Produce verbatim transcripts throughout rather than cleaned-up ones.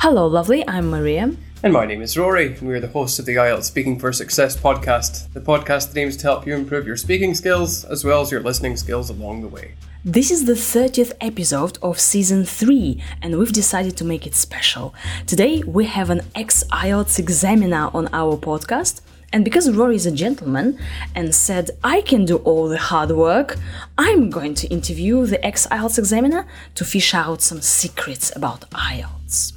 Hello, lovely. I'm Maria. And my name is Rory, and we are the hosts of the I E L T S Speaking for Success podcast, the podcast that aims to help you improve your speaking skills as well as your listening skills along the way. This is the thirtieth episode of season three, and we've decided to make it special. Today, we have an ex-I E L T S examiner on our podcast, and because Rory is a gentleman and said, I can do all the hard work, I'm going to interview the ex-I E L T S examiner to fish out some secrets about I E L T S.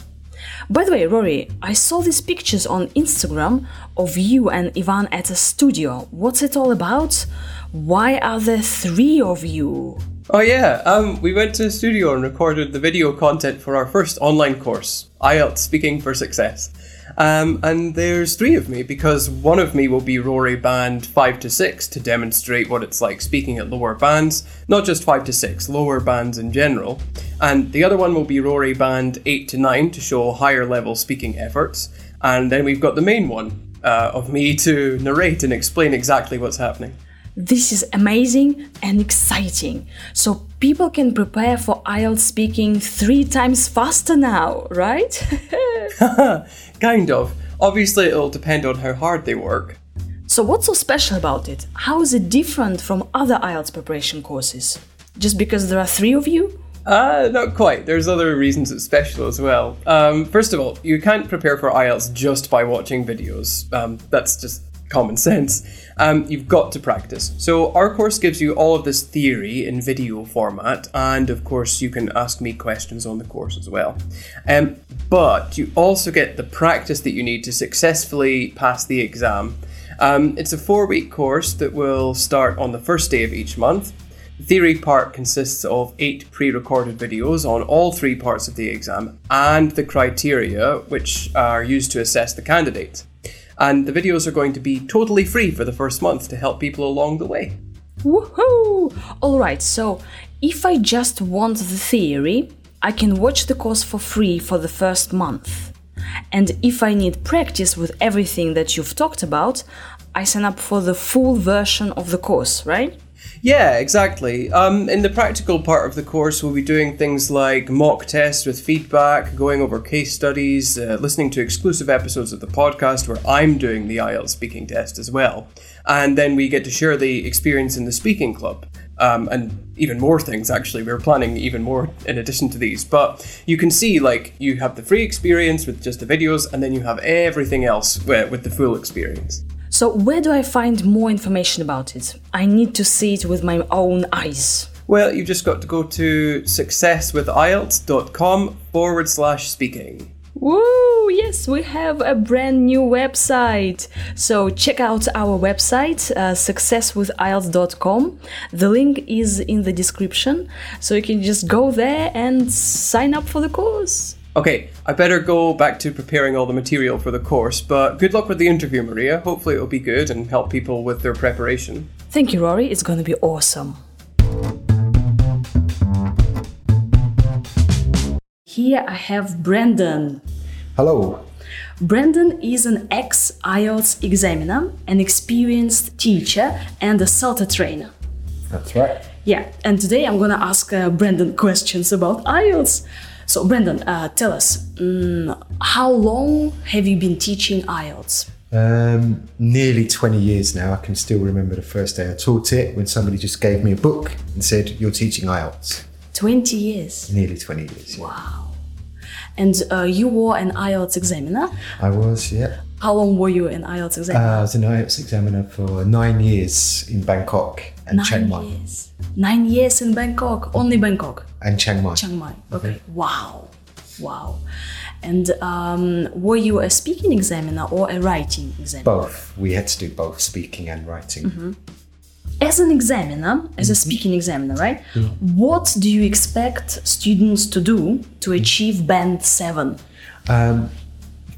By the way, Rory, I saw these pictures on Instagram of you and Ivan at a studio. What's it all about? Why are there three of you? Oh yeah, um, we went to the studio and recorded the video content for our first online course, I E L T S Speaking for Success. Um, and there's three of me because one of me will be Rory band five to six to demonstrate what it's like speaking at lower bands, not just five to six, lower bands in general. And the other one will be Rory band eight to nine to show higher level speaking efforts. And then we've got the main one uh, of me to narrate and explain exactly what's happening. This is amazing and exciting. So people can prepare for I E L T S speaking three times faster now, right? Kind of. Obviously, it'll depend on how hard they work. So what's so special about it? How is it different from other I E L T S preparation courses? Just because there are three of you? Uh, not quite. There's other reasons it's special as well. Um, first of all, you can't prepare for I E L T S just by watching videos. Um, that's just common sense. Um, you've got to practice. So our course gives you all of this theory in video format, and of course you can ask me questions on the course as well. Um, but you also get the practice that you need to successfully pass the exam. Um, it's a four-week course that will start on the first day of each month. The theory part consists of eight pre-recorded videos on all three parts of the exam and the criteria which are used to assess the candidates. And the videos are going to be totally free for the first month to help people along the way. Woohoo! All right, so if I just want the theory, I can watch the course for free for the first month. And if I need practice with everything that you've talked about, I sign up for the full version of the course, right? Yeah, exactly. Um, in the practical part of the course, we'll be doing things like mock tests with feedback, going over case studies, uh, listening to exclusive episodes of the podcast where I'm doing the I E L T S speaking test as well. And then we get to share the experience in the speaking club. Um, and even more things, actually. We're planning even more in addition to these. But you can see, like, you have the free experience with just the videos, and then you have everything else with the full experience. So where do I find more information about it? I need to see it with my own eyes. Well, you've just got to go to successwithielts.com forward slash speaking. Woo, yes, we have a brand new website. So check out our website, uh, success with I E L T S dot com. The link is in the description. So you can just go there and sign up for the course. Okay, I better go back to preparing all the material for the course, but good luck with the interview, Maria. Hopefully it'll be good and help people with their preparation. Thank you, Rory. It's going to be awesome. Here I have Brendan. Hello. Brendan is an ex-I E L T S examiner, an experienced teacher and a CELTA trainer. That's right. Yeah, and today I'm going to ask uh, Brendan questions about I E L T S. So, Brendan, uh, tell us, um, how long have you been teaching I E L T S? Um, nearly twenty years now. I can still remember the first day I taught it when somebody just gave me a book and said, you're teaching I E L T S. twenty years? Nearly twenty years. Yeah. Wow. And uh, you were an I E L T S examiner? I was, yeah. How long were you an I E L T S examiner? Uh, I was an I E L T S examiner for nine years in Bangkok and nine Chiang Mai. Years. Nine years in Bangkok, only Bangkok? And Chiang Mai. Chiang Mai, okay. okay. Wow, wow. And um, were you a speaking examiner or a writing examiner? Both. We had to do both speaking and writing. Mm-hmm. As an examiner, as a speaking examiner, right? Mm-hmm. What do you expect students to do to achieve band seven? Um,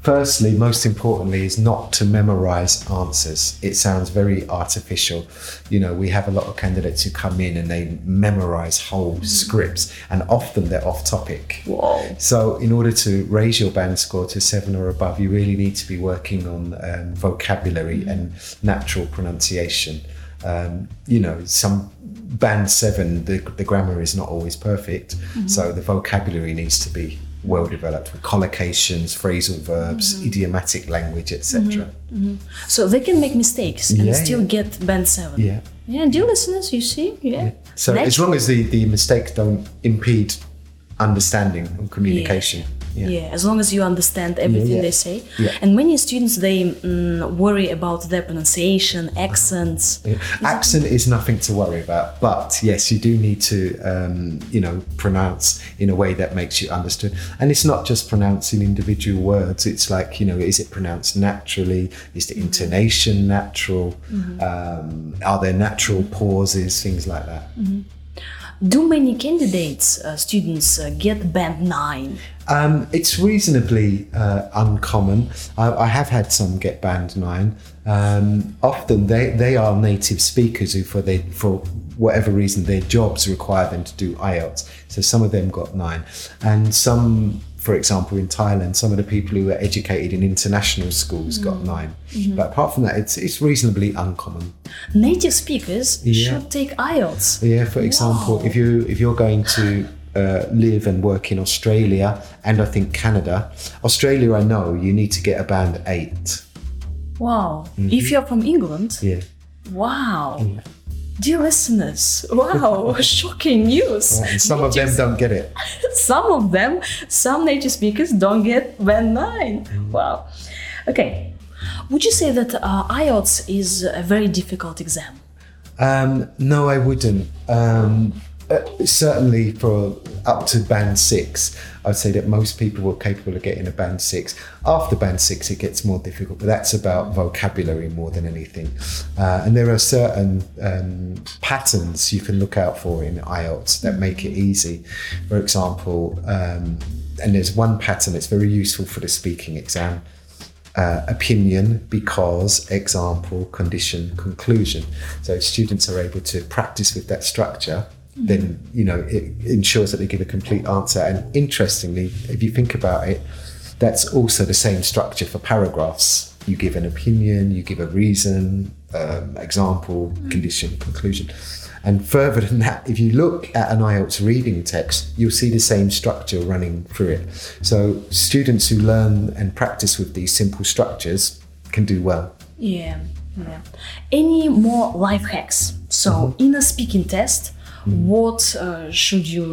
Firstly, most importantly, is not to memorize answers. It sounds very artificial. You know, we have a lot of candidates who come in and they memorize whole mm. scripts, and often they're off topic. Whoa. So in order to raise your band score to seven or above, you really need to be working on um, vocabulary mm. and natural pronunciation. um, you know, some band seven, the, the grammar is not always perfect. Mm-hmm. So the vocabulary needs to be well developed with collocations, phrasal verbs, mm-hmm. idiomatic language, et cetera. Mm-hmm. Mm-hmm. So they can make mistakes and yeah, still yeah. get band seven. Yeah. Yeah, dear listeners, you see, yeah. yeah. So That's as long as the, the mistakes don't impede understanding and communication. Yeah. Yeah. yeah, as long as you understand everything yeah, yeah. they say. Yeah. And many students, they um, worry about their pronunciation, accents. Yeah. Accent is nothing to worry about, but yes, you do need to, um, you know, pronounce in a way that makes you understood. And it's not just pronouncing individual words. It's like, you know, is it pronounced naturally? Is the intonation natural? Mm-hmm. Um, are there natural pauses? Things like that. Mm-hmm. Do many candidates, uh, students, uh, get band nine? Um, it's reasonably uh, uncommon. I, I have had some get band nine. Um, often they, they are native speakers who, for they, for whatever reason, their jobs require them to do I E L T S. So some of them got nine. And some, for example, in Thailand, some of the people who were educated in international schools mm. got nine. Mm-hmm. But apart from that, it's it's reasonably uncommon. Native speakers yeah. should take I E L T S. Yeah, for example, wow. if you if you're going to Uh, live and work in Australia and I think Canada. Australia, I know you need to get a band eight. Wow. Mm-hmm. If you're from England? Yeah. Wow. Yeah. Dear listeners, wow, shocking news. Right. Some native, of them don't get it. Some of them, some native speakers don't get band nine. Mm. Wow. Okay. Would you say that uh, I E L T S is a very difficult exam? Um, no, I wouldn't. Um, Uh, certainly for up to band six, I'd say that most people were capable of getting a band six. After band six, it gets more difficult, but that's about vocabulary more than anything. Uh, and there are certain um, patterns you can look out for in I E L T S that make it easy. For example, um, and there's one pattern that's very useful for the speaking exam. Uh, opinion, because, example, condition, conclusion. So students are able to practice with that structure. Mm-hmm. Then, you know, it ensures that they give a complete answer. And interestingly, if you think about it, that's also the same structure for paragraphs. You give an opinion, you give a reason, um, example, mm-hmm. condition, conclusion. And further than that, if you look at an I E L T S reading text, you'll see the same structure running through it. So students who learn and practice with these simple structures can do well. Yeah, yeah. Any more life hacks? So mm-hmm. in a speaking test, what uh, should you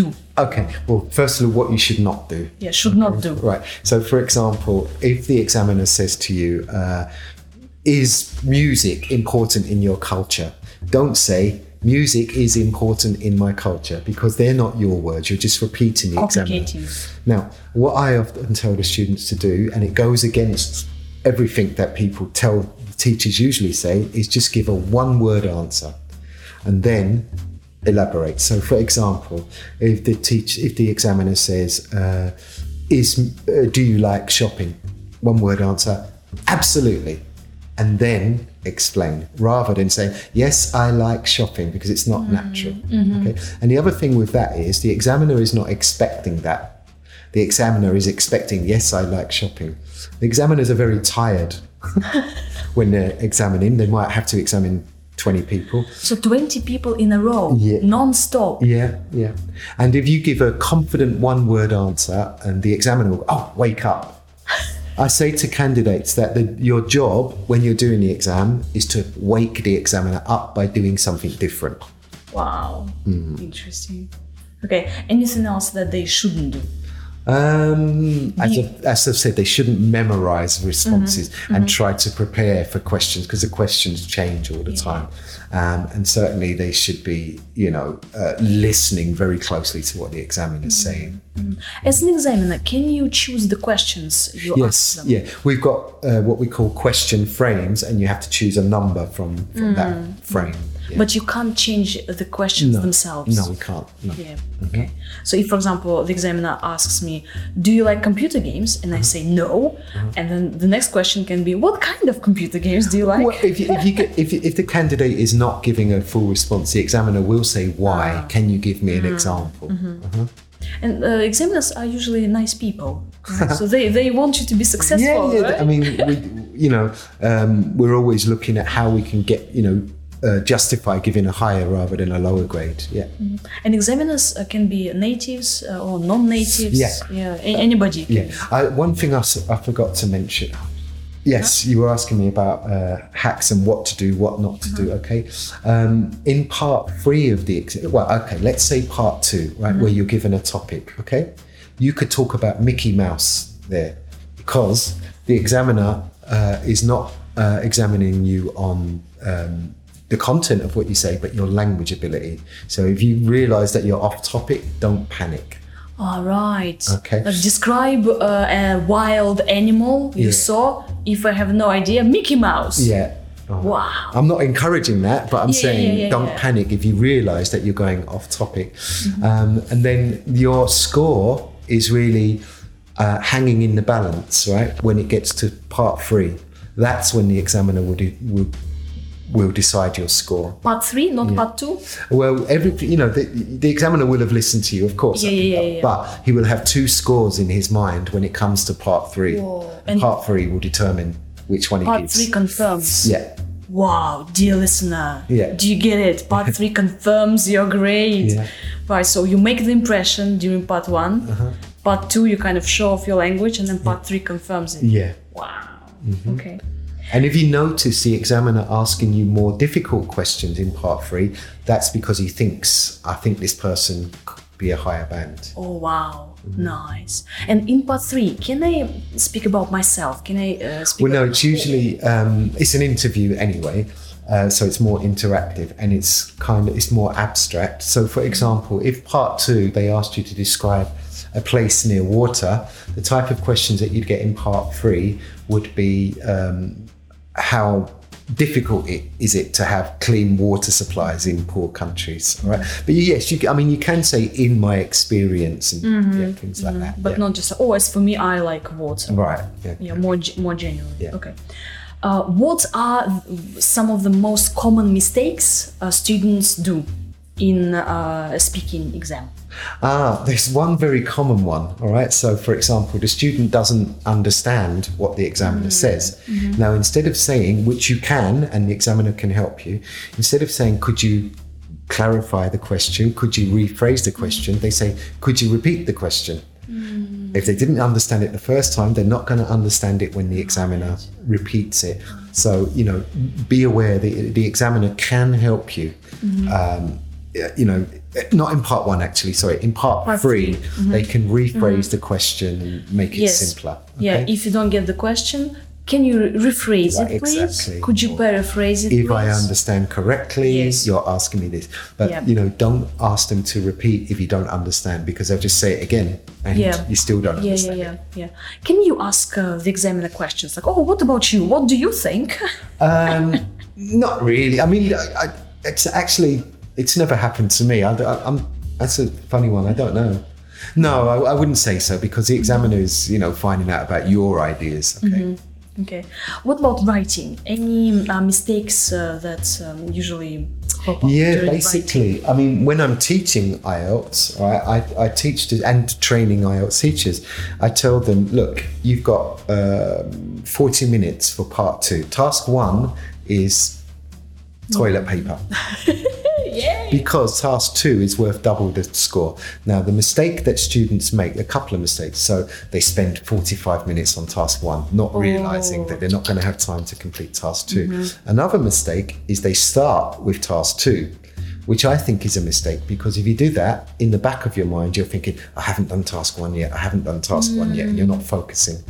do? Okay, well, first of all, what you should not do. Yeah, should not do. Right, so for example, if the examiner says to you, uh, is music important in your culture? Don't say, music is important in my culture, because they're not your words, you're just repeating the examiner. Now, what I often tell the students to do, and it goes against everything that people tell, teachers usually say, is just give a one-word answer and then elaborate. So for example, if the teach, if the examiner says, uh, is uh, do you like shopping? One word answer, absolutely. And then explain, rather than saying, yes, I like shopping, because it's not mm. natural. Mm-hmm. Okay. And the other thing with that is the examiner is not expecting that. The examiner is expecting, yes, I like shopping. The examiners are very tired when they're examining. They might have to examine twenty people. So twenty people in a row, yeah. non-stop. Yeah, yeah. And if you give a confident one-word answer and the examiner will, oh, wake up. I say to candidates that the, your job when you're doing the exam is to wake the examiner up by doing something different. Wow, mm. interesting. Okay, anything else that they shouldn't do? Um, as, you, I've, as I've said, they shouldn't memorize responses mm-hmm, and mm-hmm. try to prepare for questions, because the questions change all the yeah. time. Um, and certainly they should be, you know, uh, listening very closely to what the examiner is mm-hmm. saying. Mm-hmm. As an examiner, can you choose the questions you yes, ask them? Yes, yeah. We've got uh, what we call question frames, and you have to choose a number from, from mm-hmm. that frame. Yeah. But you can't change the questions no, themselves. No, we can't. No. Yeah. Okay. Mm-hmm. So if, for example, the examiner asks me, do you like computer games? And I say no. Mm-hmm. And then the next question can be, what kind of computer games do you like? Well, if, you, if, you get, if, if the candidate is not giving a full response, the examiner will say, why? Uh, can you give me mm-hmm. an example? Mm-hmm. Uh-huh. And uh, examiners are usually nice people. Right? So they, they want you to be successful, yeah, yeah. Right? I mean, we, you know, um, we're always looking at how we can get, you know, uh, justify giving a higher rather than a lower grade. Yeah. Mm-hmm. And examiners uh, can be natives uh, or non-natives. Yeah. Yeah. A- anybody. Uh, yeah. I, one thing I, I forgot to mention. Yes, you were asking me about uh, hacks and what to do, what not to mm-hmm. do, okay? Um, in part three of the, ex- well, okay, let's say part two, right, mm-hmm. where you're given a topic, okay? You could talk about Mickey Mouse there because the examiner uh, is not uh, examining you on um, the content of what you say, but your language ability. So if you realize that you're off topic, don't panic. All right. Okay. Like describe uh, a wild animal you yeah. saw. If I have no idea, Mickey Mouse. Yeah. Oh. Wow. I'm not encouraging that, but I'm yeah, saying yeah, yeah, don't yeah. panic if you realize that you're going off topic. Mm-hmm. Um, and then your score is really uh, hanging in the balance, right? When it gets to part three, that's when the examiner will do. Will will decide your score. Part three, not yeah. part two? Well, every, you know, the, the examiner will have listened to you, of course, yeah, yeah, yeah, yeah. but he will have two scores in his mind when it comes to part three. Whoa. And part three will determine which one he gives. Part three confirms. Yeah. Wow, dear listener, yeah. do you get it? Part three confirms your grade. Yeah. Right, so you make the impression during part one, uh-huh. part two, you kind of show off your language, and then part yeah. three confirms it. Yeah. Wow, mm-hmm. okay. And if you notice the examiner asking you more difficult questions in part three, that's because he thinks, I think this person could be a higher band. Oh, wow. Mm-hmm. Nice. And in part three, can I speak about myself? Can I uh, speak Well, no, about it's usually, um, it's an interview anyway. Uh, so it's more interactive and it's kind of, it's more abstract. So for example, if part two, they asked you to describe a place near water, the type of questions that you'd get in part three would be, um, how difficult it is it to have clean water supplies in poor countries, all right? But yes, you, I mean, you can say in my experience and mm-hmm. yeah, things like mm-hmm. that. But yeah. not just, oh, as for me, I like water. Right. Yeah, yeah more more generally, yeah. okay. Uh, what are some of the most common mistakes uh, students do in uh, a speaking exam? Ah, there's one very common one, all right? So, for example, the student doesn't understand what the examiner mm-hmm. says. Mm-hmm. Now, instead of saying, which you can, and the examiner can help you, instead of saying, could you clarify the question? Could you rephrase the question? Mm-hmm. They say, could you repeat the question? Mm-hmm. If they didn't understand it the first time, they're not going to understand it when the examiner right. repeats it. So, you know, be aware that the examiner can help you. Mm-hmm. Um, you know, not in part one, actually, sorry, in part, part three, three. Mm-hmm. they can rephrase mm-hmm. the question and make it yes. simpler. Okay? Yeah, if you don't get the question, can you rephrase right, it, please? Exactly. Could you paraphrase it, If please? I understand correctly, yes. you're asking me this. But, yeah. you know, don't ask them to repeat if you don't understand, because they'll just say it again and yeah. you still don't yeah, understand yeah, yeah, it. Yeah. Can you ask uh, the examiner questions like, oh, what about you? What do you think? um, not really. I mean, I, I, it's actually... It's never happened to me. I, I, I'm, that's a funny one. I don't know. No, I, I wouldn't say so because the examiner is, you know, finding out about your ideas. Okay. Mm-hmm. Okay. What about writing? Any uh, mistakes uh, that um, usually pop up? Yeah, basically. Writing? I mean, when I'm teaching I E L T S, right, I, I teach to, and training I E L T S teachers, I tell them, look, you've got uh, forty minutes for part two. Task one is toilet paper. Yay. Because task two is worth double the score. Now, the mistake that students make, a couple of mistakes, so they spend forty-five minutes on task one, not oh. realizing that they're not going to have time to complete task two. Mm-hmm. Another mistake is they start with task two, which I think is a mistake because if you do that, in the back of your mind, you're thinking, I haven't done task one yet, I haven't done task mm. one yet, and you're not focusing.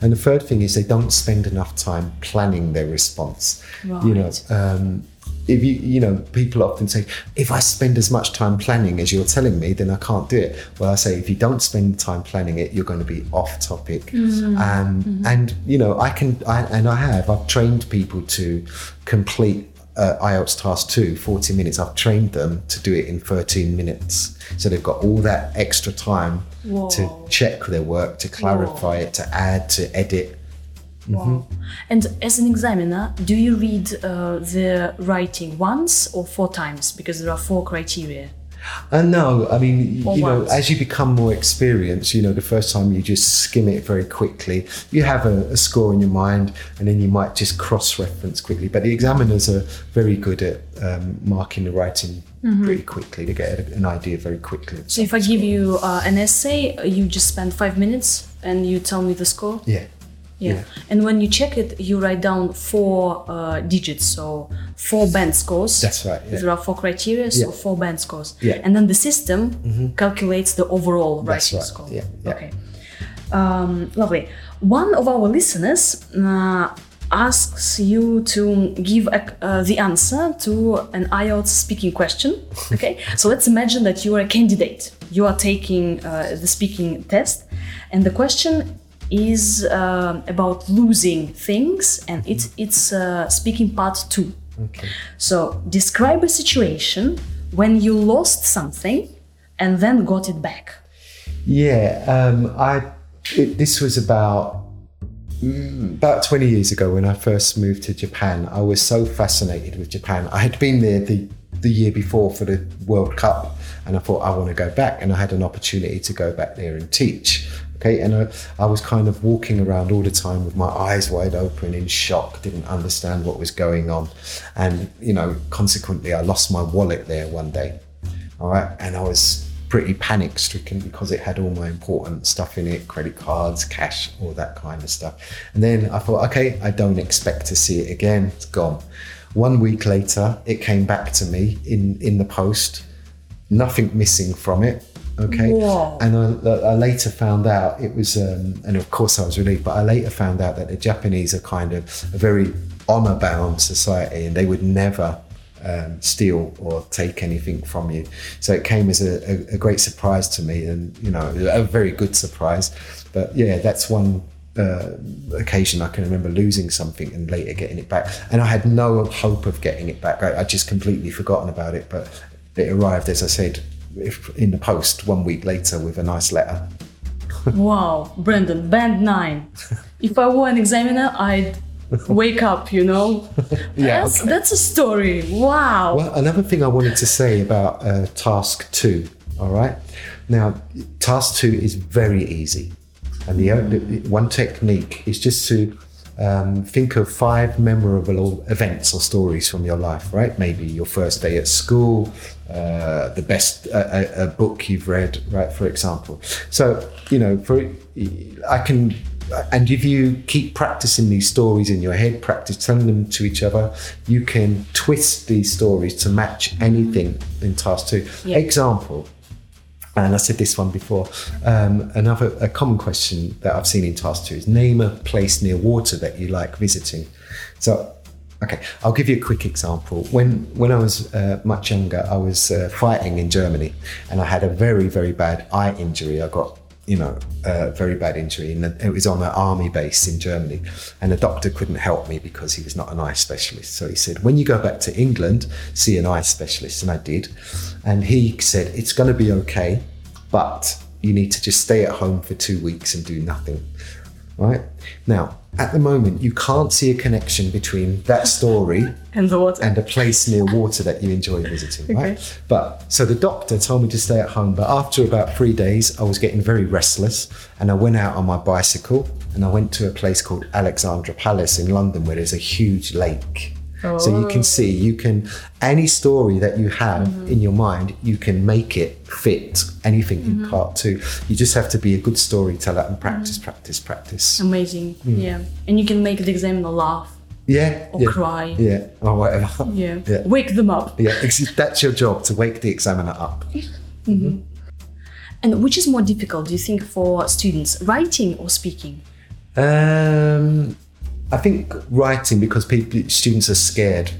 And the third thing is they don't spend enough time planning their response. Right. You know, um, If you, you know, people often say, if I spend as much time planning as you're telling me, then I can't do it. Well, I say, if you don't spend time planning it, you're going to be off topic. Mm-hmm. Um, mm-hmm. And, you know, I can, I, and I have, I've trained people to complete uh, I E L T S task two, forty minutes. I've trained them to do it in thirteen minutes. So they've got all that extra time Whoa. To check their work, to clarify Whoa. It, to add, to edit. Wow. Mm-hmm. And as an examiner, do you read uh, the writing once or four times? Because there are four criteria. And no, I mean, or you once. know, as you become more experienced, you know, the first time you just skim it very quickly. You have a, a score in your mind, and then you might just cross-reference quickly. But the examiners are very good at um, marking the writing mm-hmm. pretty quickly to get an idea very quickly. So if I give you uh, an essay, you just spend five minutes and you tell me the score? Yeah. Yeah. yeah. And when you check it, you write down four uh, digits, so four band scores. That's right. Yeah. There are four criteria, so yeah. four band scores. Yeah. And then the system mm-hmm. calculates the overall That's writing right. score. Yeah. yeah. Okay. Um, lovely. One of our listeners uh, asks you to give a, uh, the answer to an I E L T S speaking question. Okay. So let's imagine that you are a candidate. You are taking uh, the speaking test, and the question is uh, about losing things, and it's it's uh, speaking part two. Okay. So describe a situation when you lost something and then got it back. Yeah, um, I it, this was about mm, about twenty years ago when I first moved to Japan. I was so fascinated with Japan. I had been there the the year before for the World Cup, and I thought I want to go back, and I had an opportunity to go back there and teach. Okay, and I, I was kind of walking around all the time with my eyes wide open in shock, didn't understand what was going on. And, you know, consequently, I lost my wallet there one day. All right. And I was pretty panic stricken because it had all my important stuff in it, credit cards, cash, all that kind of stuff. And then I thought, okay, I don't expect to see it again. It's gone. One week later, it came back to me in, in the post, nothing missing from it. Okay. Wow. And I, I later found out it was, um, and of course I was relieved, but I later found out that the Japanese are kind of a very honor bound society, and they would never um, steal or take anything from you. So it came as a, a, a great surprise to me, and, you know, a very good surprise. But yeah, that's one uh, occasion I can remember losing something and later getting it back. And I had no hope of getting it back. I, I'd just completely forgotten about it, but it arrived, as I said, If in the post one week later with a nice letter. Wow, Brendan, band nine. If I were an examiner, I'd wake up, you know. yeah, that's, okay. that's a story. Wow. Well, another thing I wanted to say about uh, task two. All right. Now, task two is very easy, and the, mm. the one technique is just to um, think of five memorable events or stories from your life. Right? Maybe your first day at school. Uh, the best uh, a, a book you've read, right, for example. So, you know, for I can, and if you keep practicing these stories in your head, practice telling them to each other, you can twist these stories to match anything in task two. Yeah. Example, and I said this one before, um, another a common question that I've seen in task two is name a place near water that you like visiting. So, okay, I'll give you a quick example. When when I was uh, much younger, I was uh, fighting in Germany, and I had a very, very bad eye injury. I got, you know, a very bad injury, and it was on an army base in Germany. And the doctor couldn't help me because he was not an eye specialist. So he said, when you go back to England, see an eye specialist. And I did. And he said, it's going to be okay, but you need to just stay at home for two weeks and do nothing. Right? Now, at the moment, you can't see a connection between that story and the water and a place near water that you enjoy visiting, right? Okay. But so the doctor told me to stay at home, but after about three days, I was getting very restless, and I went out on my bicycle, and I went to a place called Alexandra Palace in London, where there's a huge lake. Oh. So you can see, you can, any story that you have mm-hmm. in your mind, you can make it fit anything mm-hmm. in part two. You just have to be a good storyteller and practice, mm-hmm. practice, practice. Amazing, mm. yeah. And you can make the examiner laugh. Yeah. Or yeah. cry. Yeah, or whatever. Yeah. yeah, wake them up. Yeah, that's your job, to wake the examiner up. Mm-hmm. Mm-hmm. And which is more difficult, do you think, for students, writing or speaking? Um. I think writing, because people, students are scared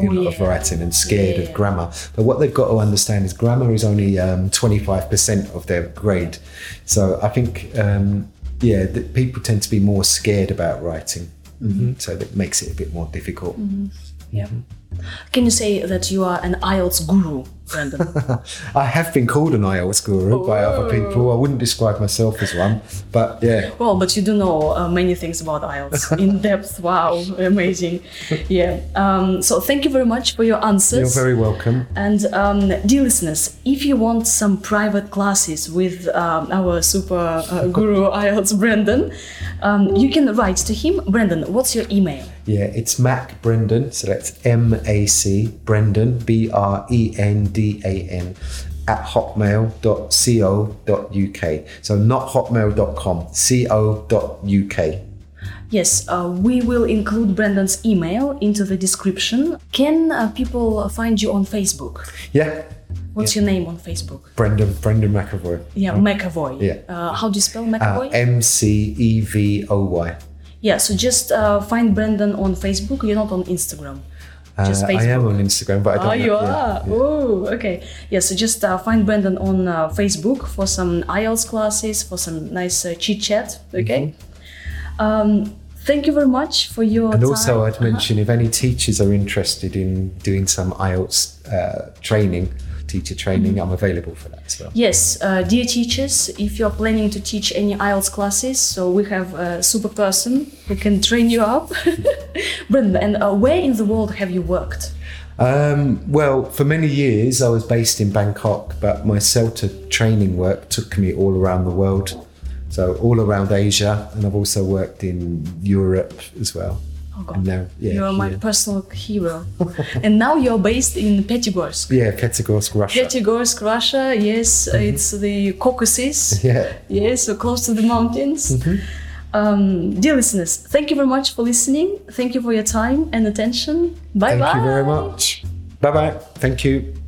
you oh, know, yeah. of writing and scared yeah. of grammar. But what they've got to understand is grammar is only um, twenty-five percent of their grade. So I think, um, yeah, the, people tend to be more scared about writing. Mm-hmm. So that makes it a bit more difficult. Mm-hmm. Yeah. Mm-hmm. Can you say that you are an I E L T S guru, Brendan? I have been called an I E L T S guru oh. by other people. I wouldn't describe myself as one, but yeah. Well, but you do know uh, many things about I E L T S in depth. Wow, amazing. Yeah. Um, so thank you very much for your answers. You're very welcome. And um, dear listeners, if you want some private classes with um, our super uh, guru I E L T S Brendan, um, you can write to him. Brendan, what's your email? Yeah, it's Mac Brendan, so that's M A C Brendan, B R E N D A N, at hotmail dot co dot u k. So not hotmail dot com, co dot u k. Yes, uh, we will include Brendan's email into the description. Can uh, people find you on Facebook? Yeah. What's yeah. your name on Facebook? Brendan, Brendan McEvoy. Yeah, oh. McEvoy. Yeah. Uh, how do you spell McEvoy? Uh, M C E V O Y. Yeah, so just uh, find Brendan on Facebook. You're not on Instagram. Just uh, Facebook. I am on Instagram, but I don't oh, know. Oh, you are? Yeah. Oh, okay. Yeah, so just uh, find Brendan on uh, Facebook for some I E L T S classes, for some nice uh, chit-chat, okay? Mm-hmm. Um, thank you very much for your and time. And also I'd mention, uh-huh. if any teachers are interested in doing some I E L T S uh, training, teacher training, I'm available for that as well. Yes, uh, dear teachers, if you're planning to teach any I E L T S classes, so we have a super person who can train you up. Brendan, and uh, where in the world have you worked? Um, well, for many years I was based in Bangkok, but my CELTA training work took me all around the world. So all around Asia, and I've also worked in Europe as well. Oh God. Now, yeah, you are my yeah. personal hero. And now you're based in Pyatigorsk. Yeah, Pyatigorsk, Russia. Pyatigorsk, Russia, yes. Mm-hmm. It's the Caucasus. Yeah. Yes, so close to the mountains. Mm-hmm. Um, dear listeners, thank you very much for listening. Thank you for your time and attention. Bye-bye. Thank bye. you very much. Bye-bye. Thank you.